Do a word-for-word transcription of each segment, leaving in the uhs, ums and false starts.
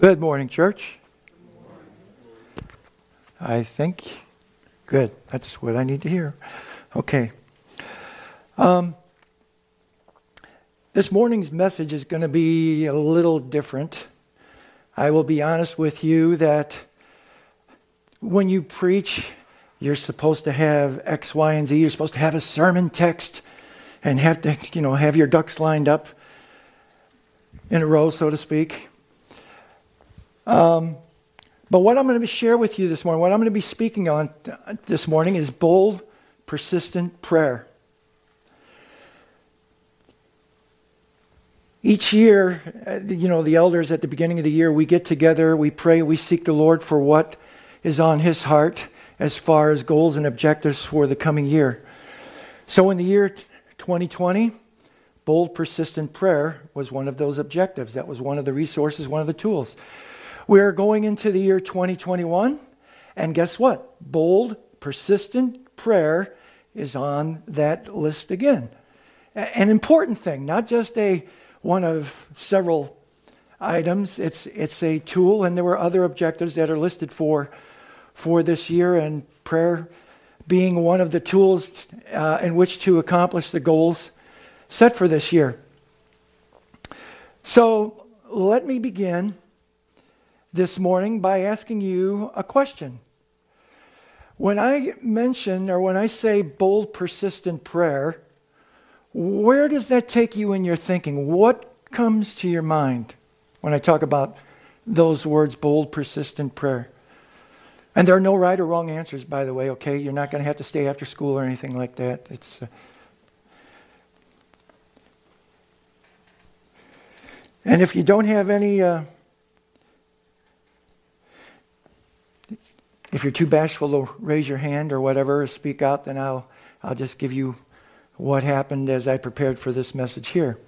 Good morning, church. Good morning. I think, good. That's what I need to hear. Okay. Um, this morning's message is going to be a little different. I will be honest with you that when you preach, you're supposed to have X, Y, and Z. You're supposed to have a sermon text and have to, you know, have your ducks lined up in a row, so to speak. Um, but what I'm going to share with you this morning, what I'm going to be speaking on this morning is bold, persistent prayer. Each year, you know, the elders at the beginning of the year, we get together, we pray, we seek the Lord for what is on His heart as far as goals and objectives for the coming year. So in the year twenty twenty, bold, persistent prayer was one of those objectives. That was one of the resources, one of the tools. We're going into the year twenty twenty-one, and guess what? Bold, persistent prayer is on that list again. An important thing, not just a one of several items. It's it's a tool, and there were other objectives that are listed for, for this year, and prayer being one of the tools uh, in which to accomplish the goals set for this year. So let me begin this morning by asking you a question. When I mention or when I say bold, persistent prayer, where does that take you in your thinking? What comes to your mind when I talk about those words, bold, persistent prayer? And there are no right or wrong answers, by the way, okay? You're not going to have to stay after school or anything like that. It's uh, and if you don't have any... Uh, If you're too bashful to raise your hand or whatever, or speak out, then I'll I'll just give you what happened as I prepared for this message here.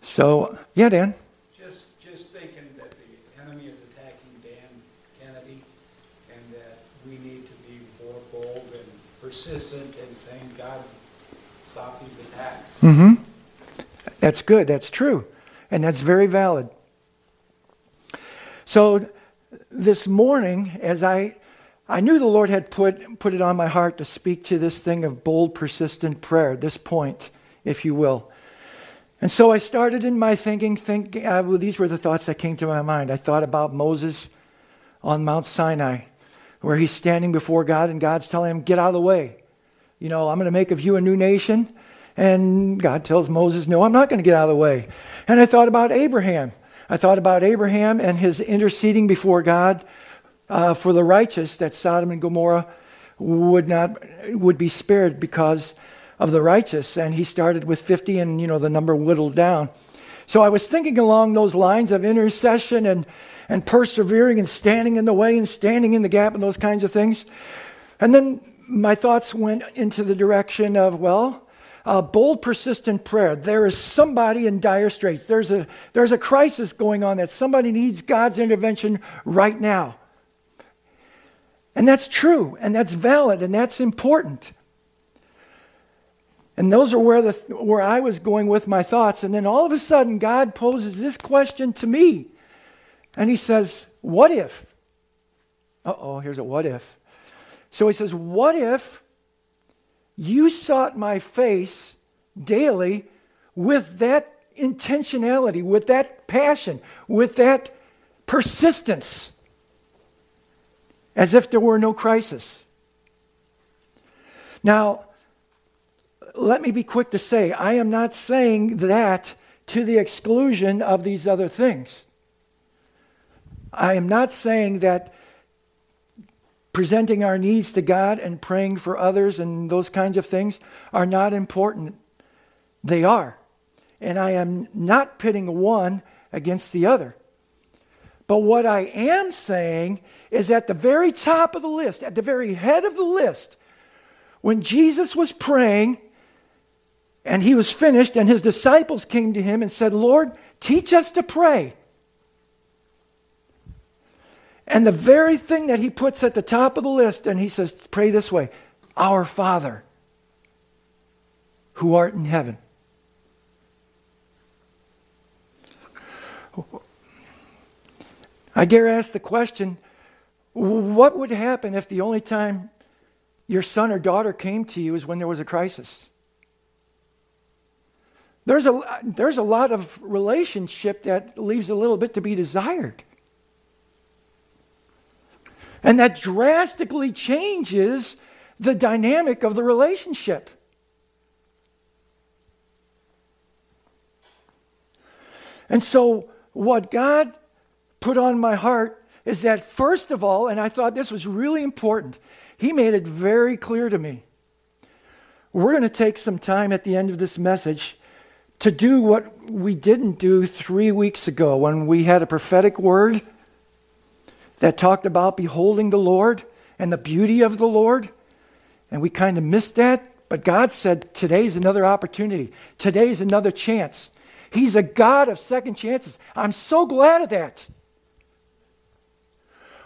So, yeah, Dan? Just just thinking that the enemy is attacking Dan Kennedy and that we need to be more bold and persistent in saying, God, stop these attacks. Mm-hmm. That's good. That's true. And that's very valid. So, this morning, as I... I knew the Lord had put put it on my heart to speak to this thing of bold, persistent prayer, this point, if you will. And so I started in my thinking, think, uh, well, these were the thoughts that came to my mind. I thought about Moses on Mount Sinai, where he's standing before God, and God's telling him, get out of the way. You know, I'm going to make of you a new nation. And God tells Moses, no, I'm not going to get out of the way. And I thought about Abraham. I thought about Abraham and his interceding before God Uh, for the righteous, that Sodom and Gomorrah would not would be spared because of the righteous. And he started with fifty, and you know the number whittled down. So I was thinking along those lines of intercession and and persevering and standing in the way and standing in the gap and those kinds of things. And then my thoughts went into the direction of well, uh, bold, persistent prayer. There is somebody in dire straits. There's a there's a crisis going on that somebody needs God's intervention right now. And that's true, and that's valid, and that's important. And those are where the where I was going with my thoughts. And then all of a sudden, God poses this question to me. And he says, what if? Uh-oh, here's a what if. So he says, what if you sought my face daily with that intentionality, with that passion, with that persistence? As if there were no crisis. Now, let me be quick to say, I am not saying that to the exclusion of these other things. I am not saying that presenting our needs to God and praying for others and those kinds of things are not important. They are. And I am not pitting one against the other. But what I am saying is at the very top of the list, at the very head of the list, when Jesus was praying and he was finished and his disciples came to him and said, Lord, teach us to pray. And the very thing that he puts at the top of the list, and he says, pray this way, Our Father, who art in heaven. I dare ask the question, what would happen if the only time your son or daughter came to you is when there was a crisis? There's a, there's a lot of relationship that leaves a little bit to be desired. And that drastically changes the dynamic of the relationship. And so what God put on my heart is that, first of all, and I thought this was really important, He made it very clear to me. We're going to take some time at the end of this message to do what we didn't do three weeks ago when we had a prophetic word that talked about beholding the Lord and the beauty of the Lord. And we kind of missed that. But God said, today's another opportunity. Today's another chance. He's a God of second chances. I'm so glad of that.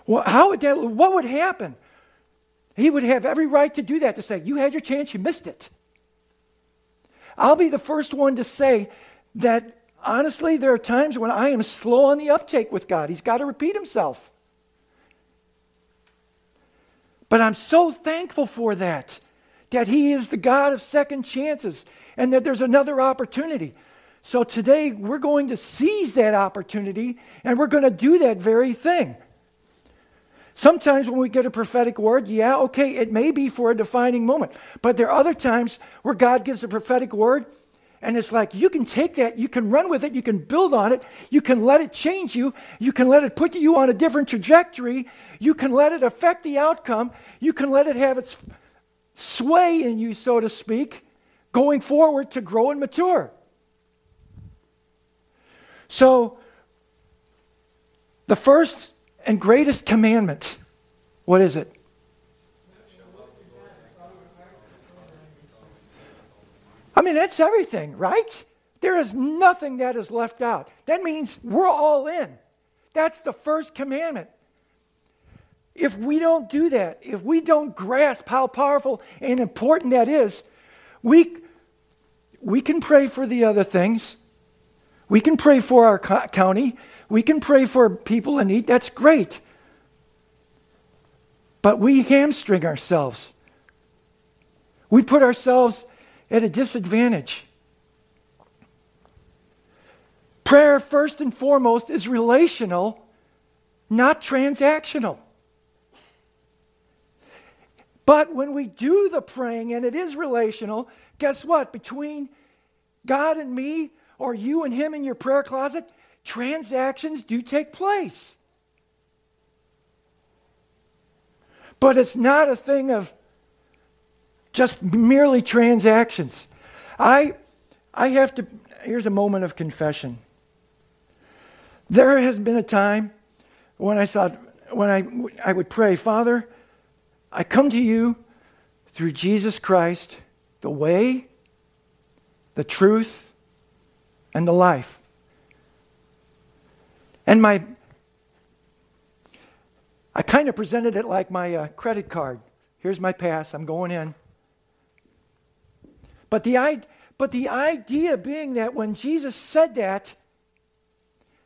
Well, how would that, what would happen? He would have every right to do that, to say, you had your chance, you missed it. I'll be the first one to say that, honestly, there are times when I am slow on the uptake with God. He's got to repeat himself. But I'm so thankful for that, that He is the God of second chances and that there's another opportunity. So today we're going to seize that opportunity and we're going to do that very thing. Sometimes when we get a prophetic word, yeah, okay, it may be for a defining moment. But there are other times where God gives a prophetic word and it's like you can take that, you can run with it, you can build on it, you can let it change you, you can let it put you on a different trajectory, you can let it affect the outcome, you can let it have its sway in you, so to speak, going forward to grow and mature. So, the first and greatest commandment, what is it? I mean, that's everything, right? There is nothing that is left out. That means we're all in. That's the first commandment. If we don't do that, if we don't grasp how powerful and important that is, we, we can pray for the other things. We can pray for our co- county. We can pray for people in need. That's great. But we hamstring ourselves. We put ourselves at a disadvantage. Prayer, first and foremost, is relational, not transactional. But when we do the praying and it is relational, guess what? Between God and me, or you and Him in your prayer closet, transactions do take place. But it's not a thing of just merely transactions. I I have to, here's a moment of confession. There has been a time when I thought, when I, I would pray, Father, I come to you through Jesus Christ, the way, the truth, and the life. And my, I kind of presented it like my uh, credit card. Here's my pass, I'm going in. But the, but the idea being that when Jesus said that,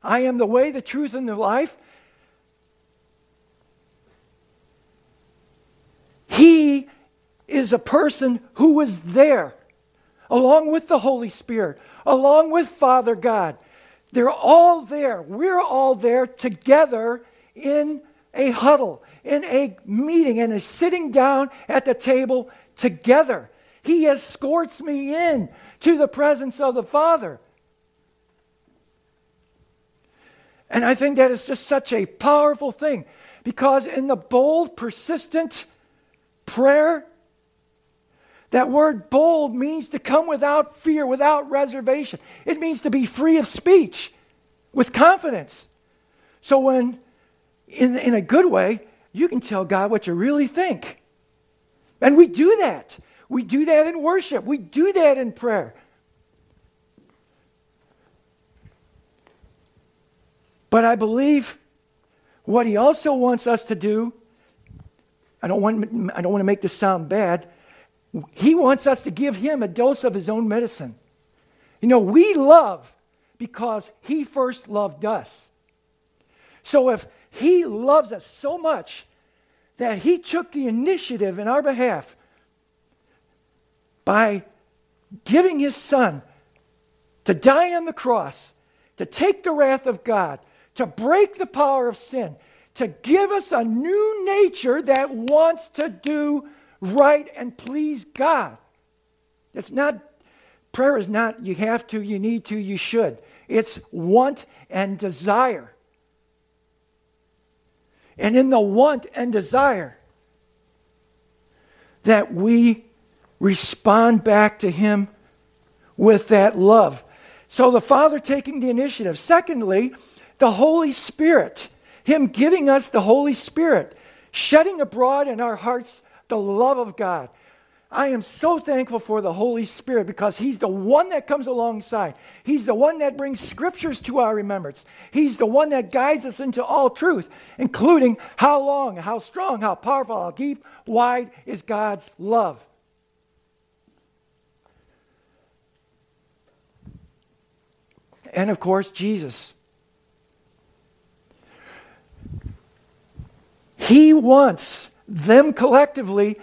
I am the way, the truth, and the life, He is a person who was there, along with the Holy Spirit, along with Father God. They're all there. We're all there together in a huddle, in a meeting, and a sitting down at the table together. He escorts me in to the presence of the Father. And I think that is just such a powerful thing, because in the bold, persistent prayer, that word bold means to come without fear, without reservation. It means to be free of speech, with confidence. So when, in, in a good way, you can tell God what you really think. And we do that. We do that in worship. We do that in prayer. But I believe what He also wants us to do, I don't want, I don't want to make this sound bad, He wants us to give Him a dose of His own medicine. You know, we love because He first loved us. So if He loves us so much that he took the initiative in our behalf by giving his son to die on the cross, to take the wrath of God, to break the power of sin, to give us a new nature that wants to do right and please God. It's not, prayer is not you have to, you need to, you should. It's want and desire. And in the want and desire that we respond back to him with that love. So the Father taking the initiative. Secondly, the Holy Spirit. Him giving us the Holy Spirit. Shedding abroad in our hearts the love of God. I am so thankful for the Holy Spirit because he's the one that comes alongside. He's the one that brings scriptures to our remembrance. He's the one that guides us into all truth, including how long, how strong, how powerful, how deep, wide is God's love. And of course, Jesus. He wants them collectively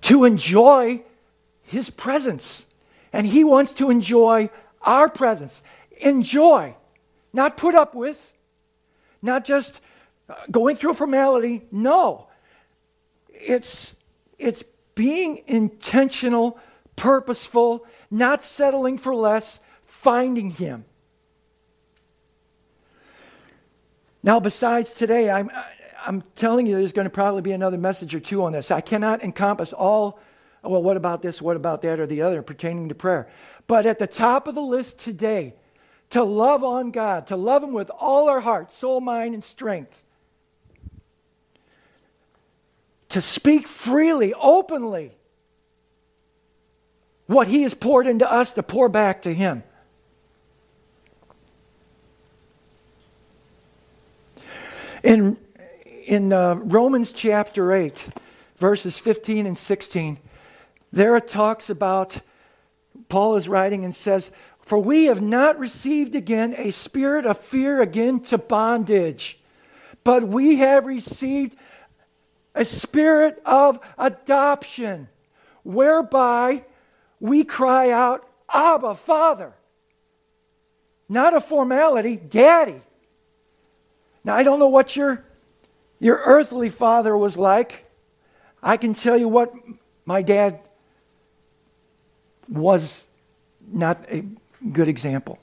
to enjoy his presence. And he wants to enjoy our presence. Enjoy. Not put up with. Not just going through formality. No. It's, it's being intentional, purposeful, not settling for less, finding him. Now, besides today, I'm... I, I'm telling you, there's going to probably be another message or two on this. I cannot encompass all, well, what about this, what about that, or the other pertaining to prayer. But at the top of the list today, to love on God, to love him with all our heart, soul, mind, and strength. To speak freely, openly, what he has poured into us to pour back to him. In In uh, Romans chapter eight, verses fifteen and sixteen, there it talks about, Paul is writing and says, "For we have not received again a spirit of fear again to bondage, but we have received a spirit of adoption, whereby we cry out, 'Abba, Father.'" Not a formality, Daddy. Now, I don't know what your... Your earthly father was like. I can tell you what my dad was not a good example.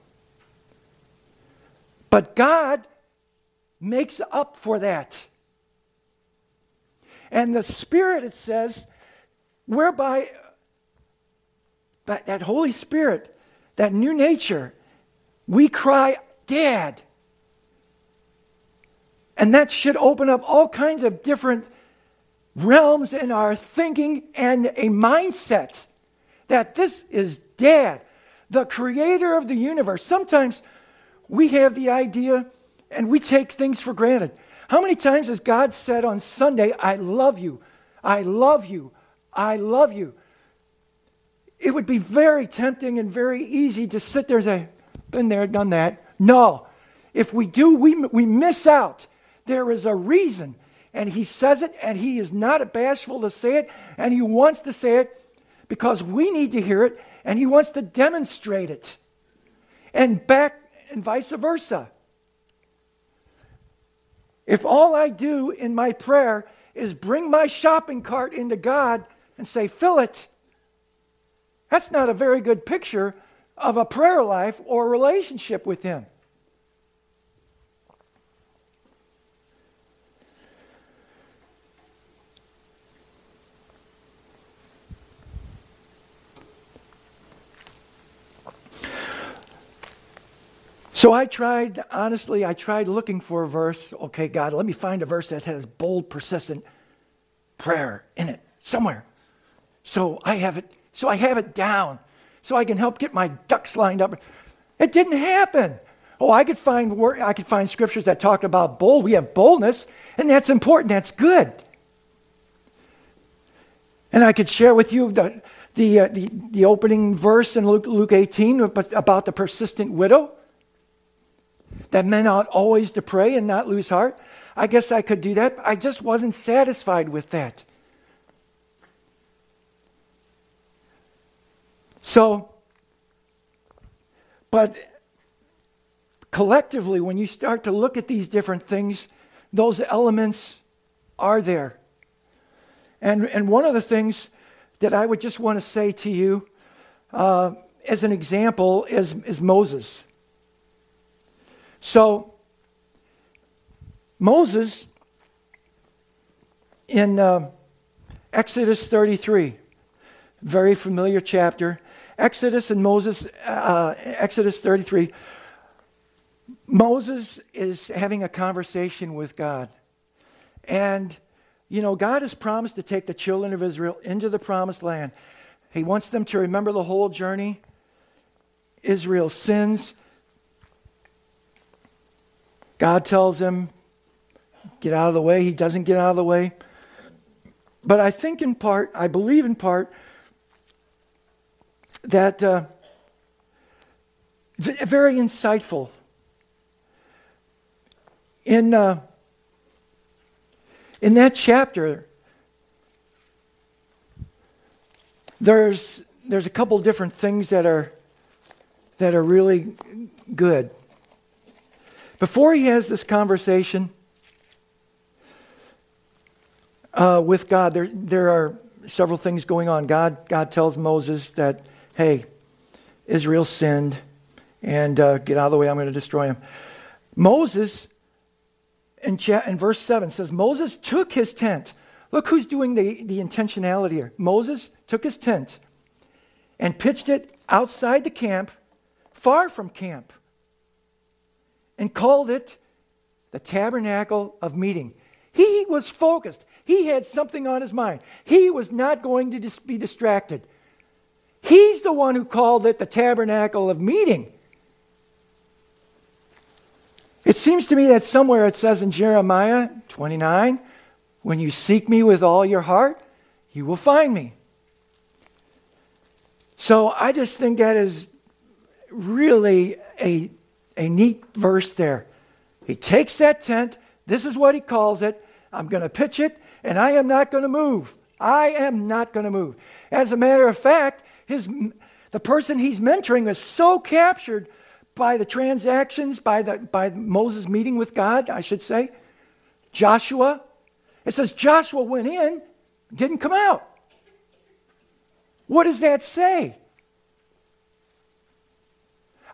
But God makes up for that. And the Spirit, it says, whereby but that Holy Spirit, that new nature, we cry, Dad. And that should open up all kinds of different realms in our thinking and a mindset that this is Dad, the creator of the universe. Sometimes we have the idea and we take things for granted. How many times has God said on Sunday, "I love you, I love you, I love you"? It would be very tempting and very easy to sit there and say, "Been there, done that." No. If we do, we, we miss out. There is a reason, and he says it, and he is not bashful to say it, and he wants to say it because we need to hear it, and he wants to demonstrate it, and back and vice versa. If all I do in my prayer is bring my shopping cart into God and say, "Fill it," that's not a very good picture of a prayer life or a relationship with him. So I tried, honestly, I tried looking for a verse. Okay, God, let me find a verse that has bold, persistent prayer in it somewhere. So I have it, so I have it down, so I can help get my ducks lined up. It didn't happen. Oh, I could find word, I could find scriptures that talked about bold. We have boldness, and that's important. That's good. And I could share with you the the uh, the, the opening verse in Luke, Luke eighteen about the persistent widow. that men ought always to pray and not lose heart. I guess I could do that, but I just wasn't satisfied with that. So, but collectively, when you start to look at these different things, those elements are there. And, and one of the things that I would just want to say to you uh, as an example is, is Moses. So Moses in uh, Exodus thirty-three, very familiar chapter. Exodus and Moses, uh, Exodus thirty-three. Moses is having a conversation with God. And, you know, God has promised to take the children of Israel into the promised land. He wants them to remember the whole journey, Israel's sins. God tells him, get out of the way. He doesn't get out of the way. But I think in part, I believe in part, that uh, very insightful. In uh, in that chapter, there's there's a couple different things that are that are really good. Before he has this conversation uh, with God, there there are several things going on. God God tells Moses that, hey, Israel sinned, and uh, get out of the way, I'm going to destroy him. Moses, in, cha- in verse seven, says, Moses took his tent. Look who's doing the, the intentionality here. Moses took his tent and pitched it outside the camp, far from camp, and called it the Tabernacle of Meeting. He was focused. He had something on his mind. He was not going to dis- be distracted. He's the one who called it the Tabernacle of Meeting. It seems to me that somewhere it says in Jeremiah twenty-nine, when you seek me with all your heart, you will find me. So I just think that is really a, a neat verse there. He takes that tent, this is what he calls it, I'm going to pitch it, and I am not going to move. I am not going to move. As a matter of fact, His, the person he's mentoring is so captured by the transactions, by the by Moses' meeting with God, I should say. Joshua. It says Joshua went in, didn't come out. What does that say?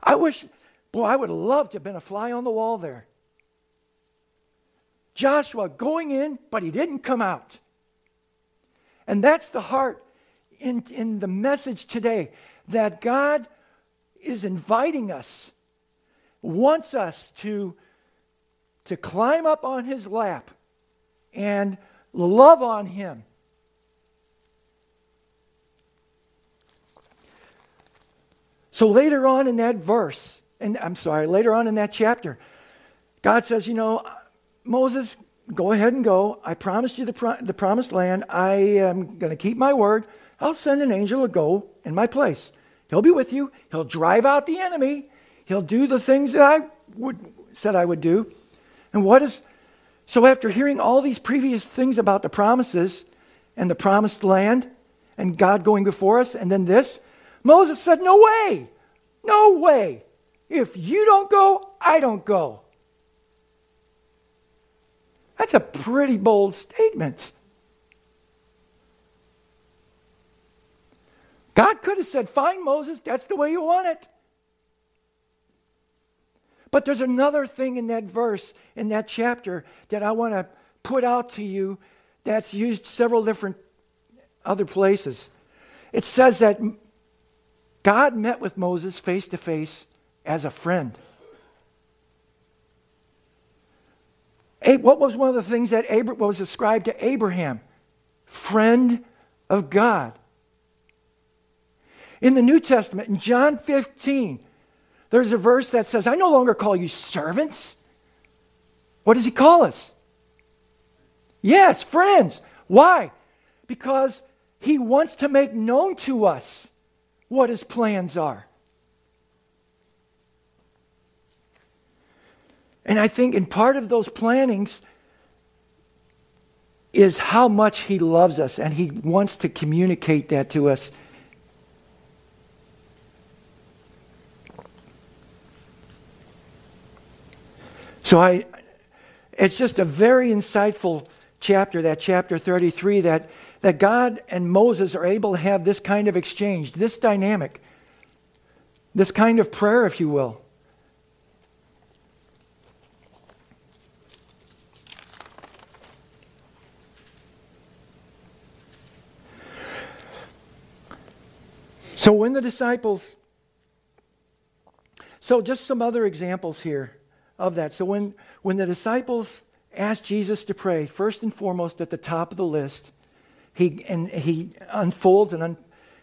I wish, boy, I would have loved to have been a fly on the wall there. Joshua going in, but he didn't come out. And that's the heart In, in the message today, that God is inviting us, wants us to, to climb up on his lap and love on him. So later on in that verse, and I'm sorry, later on in that chapter, God says, you know, Moses, go ahead and go. I promised you the, pro- the promised land. I am going to keep my word. I'll send an angel to go in my place. He'll be with you. He'll drive out the enemy. He'll do the things that I would said I would do. And what is so after hearing all these previous things about the promises and the promised land and God going before us and then this, Moses said, no way, no way. If you don't go, I don't go. That's a pretty bold statement. God could have said, fine, Moses, that's the way you want it. But there's another thing in that verse, in that chapter, that I want to put out to you that's used several different other places. It says that God met with Moses face to face as a friend. What was one of the things that was ascribed to Abraham? Friend of God. In the New Testament, in John fifteen, there's a verse that says, I no longer call you servants. What does he call us? Yes, friends. Why? Because he wants to make known to us what his plans are. And I think in part of those plannings is how much he loves us, and he wants to communicate that to us. So I, it's just a very insightful chapter, that chapter thirty-three, that, that God and Moses are able to have this kind of exchange, this dynamic, this kind of prayer, if you will. So when the disciples, so just some other examples here of that. So when, when the disciples asked Jesus to pray, first and foremost at the top of the list, he and he unfolds and, un,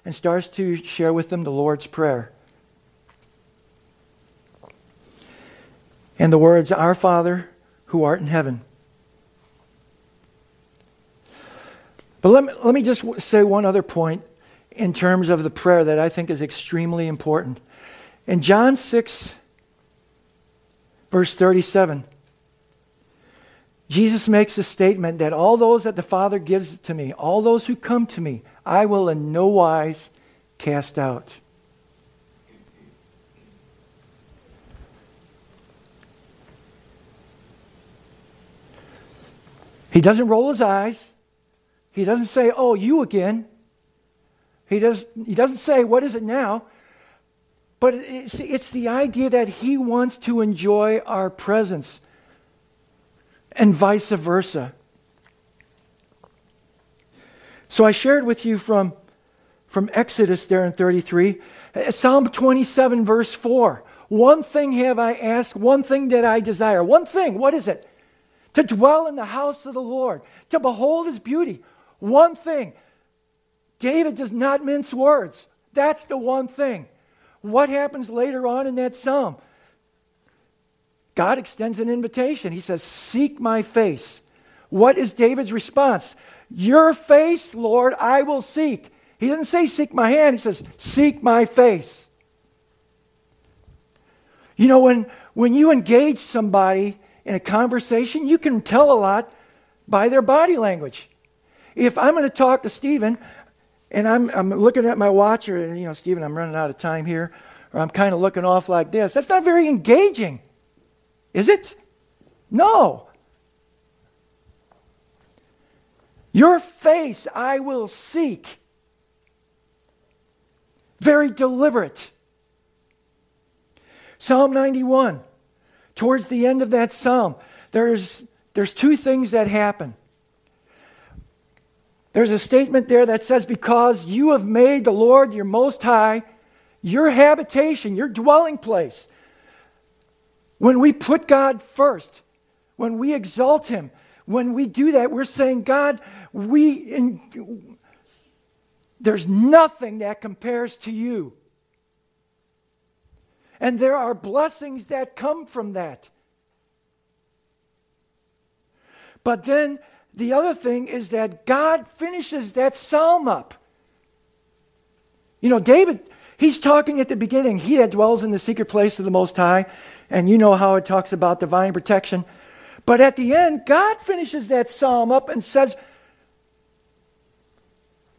and starts to share with them the Lord's Prayer. And the words, "Our Father who art in heaven." But let me, let me just say one other point in terms of the prayer that I think is extremely important. In John six, verse thirty-seven, Jesus makes a statement that all those that the Father gives to me, all those who come to me, I will in no wise cast out. He doesn't roll his eyes. He doesn't say, "Oh, you again." He does. He doesn't say, "What is it now?" But it's, it's the idea that he wants to enjoy our presence, and vice versa. So I shared with you from, from Exodus there in thirty-three, Psalm twenty-seven, verse four. "One thing have I asked, one thing did I desire." One thing. What is it? "To dwell in the house of the Lord, to behold his beauty." One thing. David does not mince words. That's the one thing. What happens later on in that psalm? God extends an invitation. He says, "Seek my face." What is David's response? "Your face, Lord, I will seek." He doesn't say, "Seek my hand." He says, "Seek my face." You know, when, when you engage somebody in a conversation, you can tell a lot by their body language. If I'm going to talk to Stephen, and I'm, I'm looking at my watch, or, you know, "Stephen, I'm running out of time here," or I'm kind of looking off like this. That's not very engaging, is it? No. "Your face I will seek." Very deliberate. Psalm ninety-one, towards the end of that psalm, there's, there's two things that happen. There's a statement there that says, "Because you have made the Lord your Most High, your habitation, your dwelling place." When we put God first, when we exalt him, when we do that, we're saying, "God, we in, there's nothing that compares to you." And there are blessings that come from that. But then the other thing is that God finishes that psalm up. You know, David, he's talking at the beginning, "He that dwells in the secret place of the Most High," and you know how it talks about divine protection. But at the end, God finishes that psalm up and says,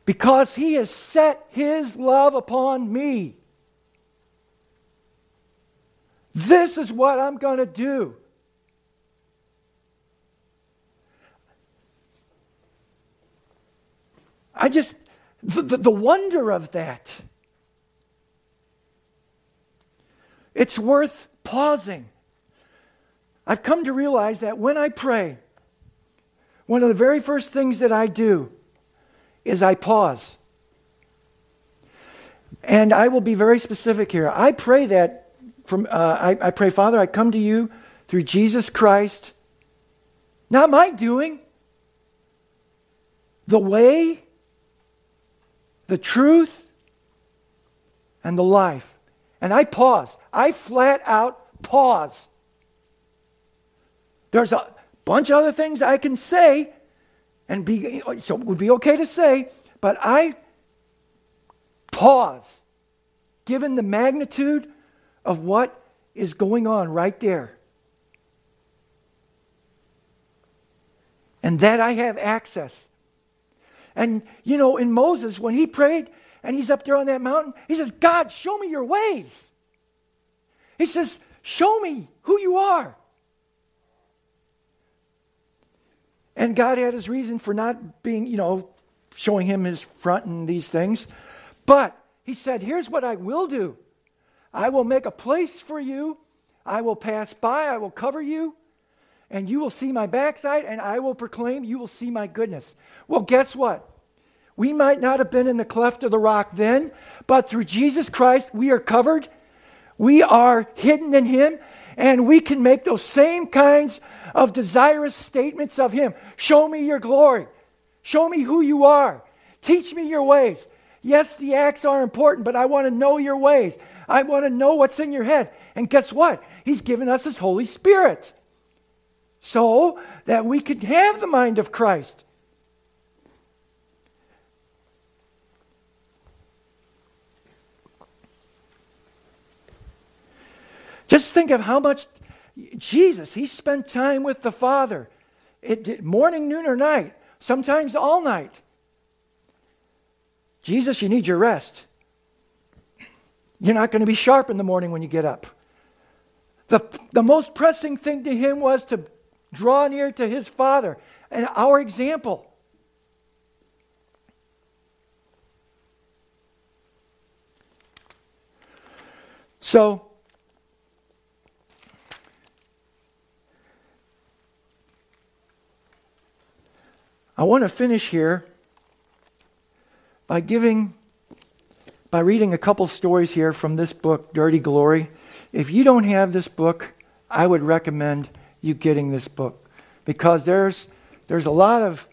"Because he has set his love upon me, this is what I'm going to do." I just, the, the, the wonder of that. It's worth pausing. I've come to realize that when I pray, one of the very first things that I do is I pause. And I will be very specific here. I pray that, from uh, I, I pray, "Father, I come to you through Jesus Christ." Not my doing. The way, the truth, and the life. And I pause. I flat out pause. There's a bunch of other things I can say, and be so it would be okay to say, but I pause, given the magnitude of what is going on right there. and that I have access. And, you know, in Moses, when he prayed and he's up there on that mountain, he says, God, show me your ways. He says, show me who you are. And God had his reason for not being, you know, showing him his front and these things. But he said, here's what I will do. I will make a place for you. I will pass by. I will cover you. And you will see my backside, and I will proclaim, you will see my goodness. Well, guess what? We might not have been in the cleft of the rock then, but through Jesus Christ, we are covered. We are hidden in him, and we can make those same kinds of desirous statements of him. Show me your glory. Show me who you are. Teach me your ways. Yes, the acts are important, but I want to know your ways. I want to know what's in your head. And guess what? He's given us his Holy Spirit, so that we could have the mind of Christ. Just think of how much Jesus, he spent time with the Father. It did, morning, noon, or night. Sometimes all night. Jesus, you need your rest. You're not going to be sharp in the morning when you get up. The, the most pressing thing to him was to draw near to his Father, and our example. So, I want to finish here by giving, by reading a couple stories here from this book, Dirty Glory. If you don't have this book, I would recommend you getting this book, because there's there's a lot of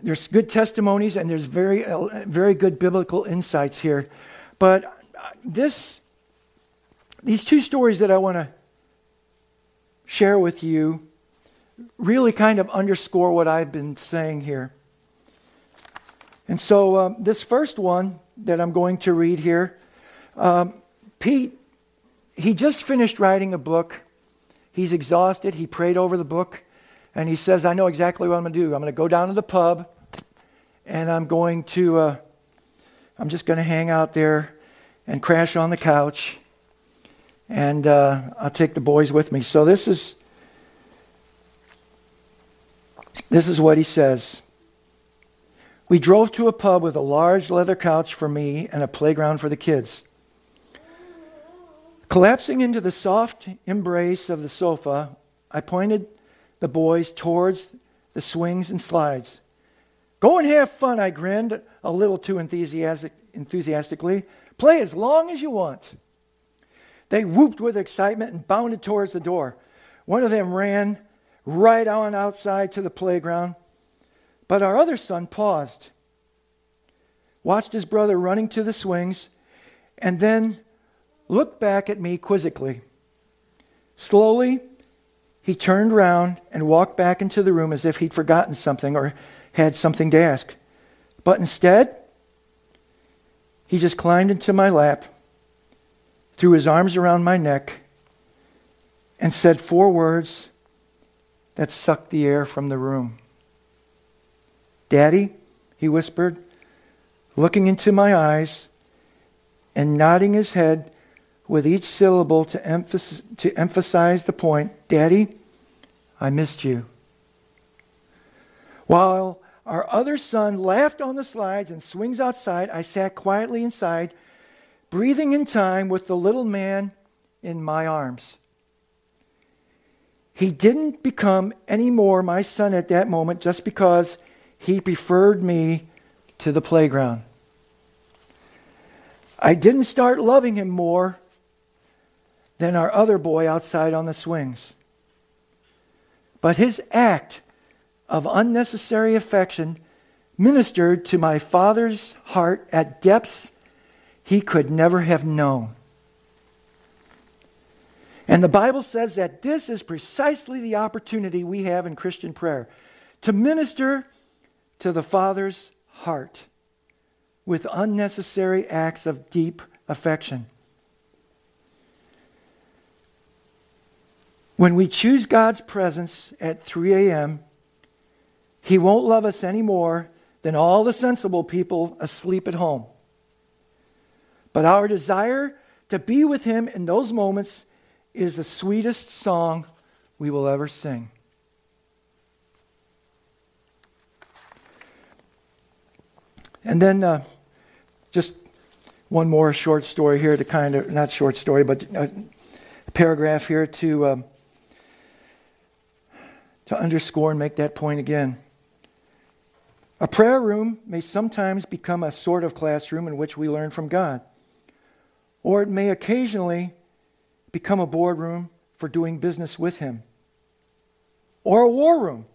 there's good testimonies and there's very very good biblical insights here. But this these two stories that I want to share with you really kind of underscore what I've been saying here. And so um, this first one that I'm going to read here, um, Pete, he just finished writing a book. He's exhausted. He prayed over the book. And he says, I know exactly what I'm going to do. I'm going to go down to the pub. And I'm going to, uh, I'm just going to hang out there and crash on the couch. And uh, I'll take the boys with me. So this is, this is what he says. We drove to a pub with a large leather couch for me and a playground for the kids. Collapsing into the soft embrace of the sofa, I pointed the boys towards the swings and slides. Go and have fun, I grinned, a little too enthusiastic, enthusiastically. Play as long as you want. They whooped with excitement and bounded towards the door. One of them ran right on outside to the playground, but our other son paused, watched his brother running to the swings, and then looked back at me quizzically. Slowly, he turned round and walked back into the room as if he'd forgotten something or had something to ask. But instead, he just climbed into my lap, threw his arms around my neck, and said four words that sucked the air from the room. Daddy, he whispered, looking into my eyes and nodding his head with each syllable to emphasize, to emphasize the point, Daddy, I missed you. While our other son laughed on the slides and swings outside, I sat quietly inside, breathing in time with the little man in my arms. He didn't become any more my son at that moment just because he preferred me to the playground. I didn't start loving him more than our other boy outside on the swings. But his act of unnecessary affection ministered to my father's heart at depths he could never have known. And the Bible says that this is precisely the opportunity we have in Christian prayer, to minister to the Father's heart with unnecessary acts of deep affection. When we choose God's presence at three a.m., He won't love us any more than all the sensible people asleep at home. But our desire to be with Him in those moments is the sweetest song we will ever sing. And then uh, just one more short story here to kind of, not short story, but a paragraph here to um, to underscore and make that point again. A prayer room may sometimes become a sort of classroom in which we learn from God, or it may occasionally become a boardroom for doing business with Him, or a war room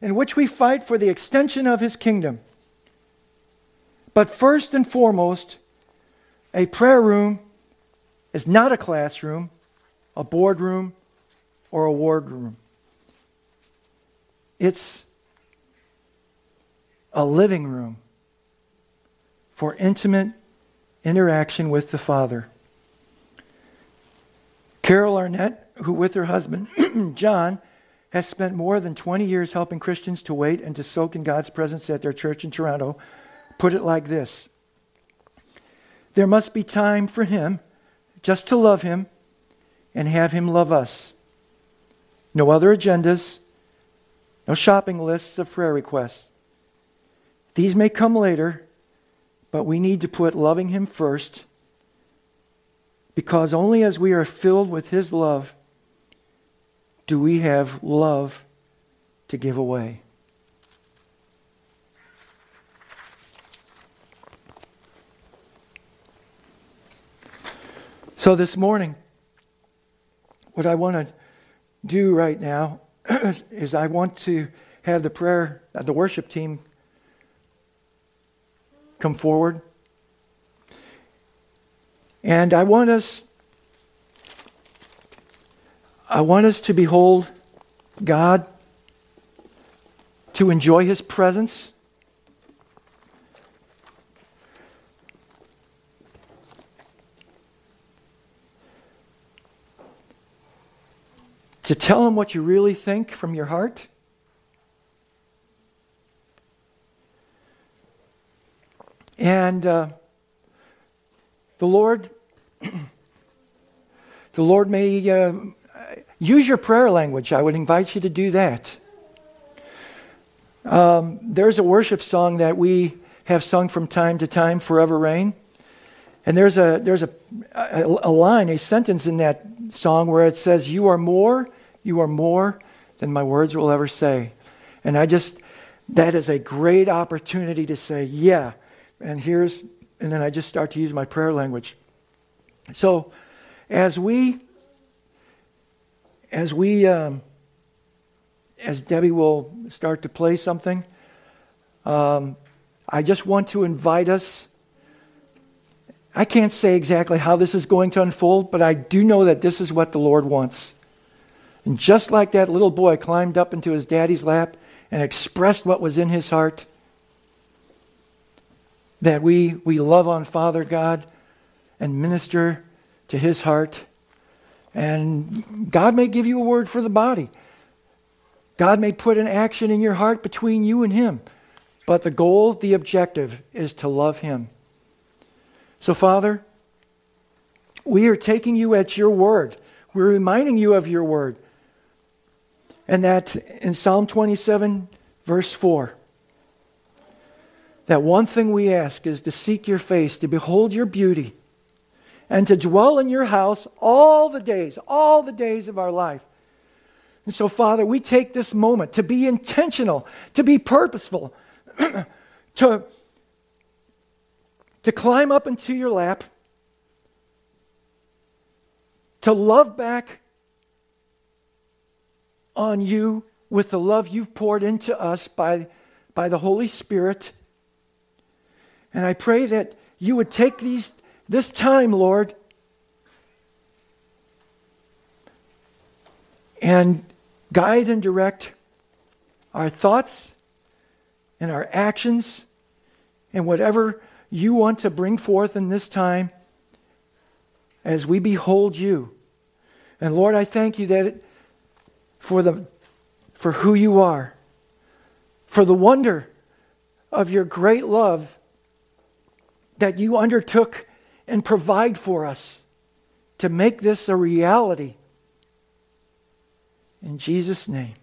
in which we fight for the extension of His kingdom. But first and foremost, a prayer room is not a classroom, a boardroom, or a war room. It's a living room for intimate interaction with the Father. Carol Arnett, who with her husband, John, has spent more than twenty years helping Christians to wait and to soak in God's presence at their church in Toronto, put it like this: there must be time for Him, just to love Him and have Him love us. No other agendas, no shopping lists of prayer requests. These may come later, but we need to put loving Him first, because only as we are filled with His love do we have love to give away. So this morning, what I want to do right now is I want to have the prayer, the worship team come forward. And I want us, I want us to behold God, to enjoy His presence, to tell Him what you really think from your heart, and uh, the Lord, the Lord may uh, use your prayer language. I would invite you to do that. Um, there's a worship song that we have sung from time to time, "Forever Reign," and there's a there's a a line, a sentence in that song where it says, "You are more, you are more than my words will ever say," and I just that is a great opportunity to say, "Yeah." And here's, and then I just start to use my prayer language. So, as we, as we, um, as Debbie will start to play something, um, I just want to invite us. I can't say exactly how this is going to unfold, but I do know that this is what the Lord wants. And just like that little boy climbed up into his daddy's lap and expressed what was in his heart, that we, we love on Father God and minister to His heart. And God may give you a word for the body. God may put an action in your heart between you and Him. But the goal, the objective, is to love Him. So Father, we are taking You at Your word. We're reminding You of Your word. And that in Psalm twenty-seven, verse four, that one thing we ask is to seek Your face, to behold Your beauty, and to dwell in Your house all the days, all the days of our life. And so, Father, we take this moment to be intentional, to be purposeful, to, to climb up into Your lap, to love back on You with the love You've poured into us by, by the Holy Spirit. And I pray that You would take these this time, Lord, and guide and direct our thoughts and our actions and whatever You want to bring forth in this time as we behold You. And Lord, I thank You that it, for the for who you are, for the wonder of your great love that you undertook and provide for us to make this a reality. In Jesus' name.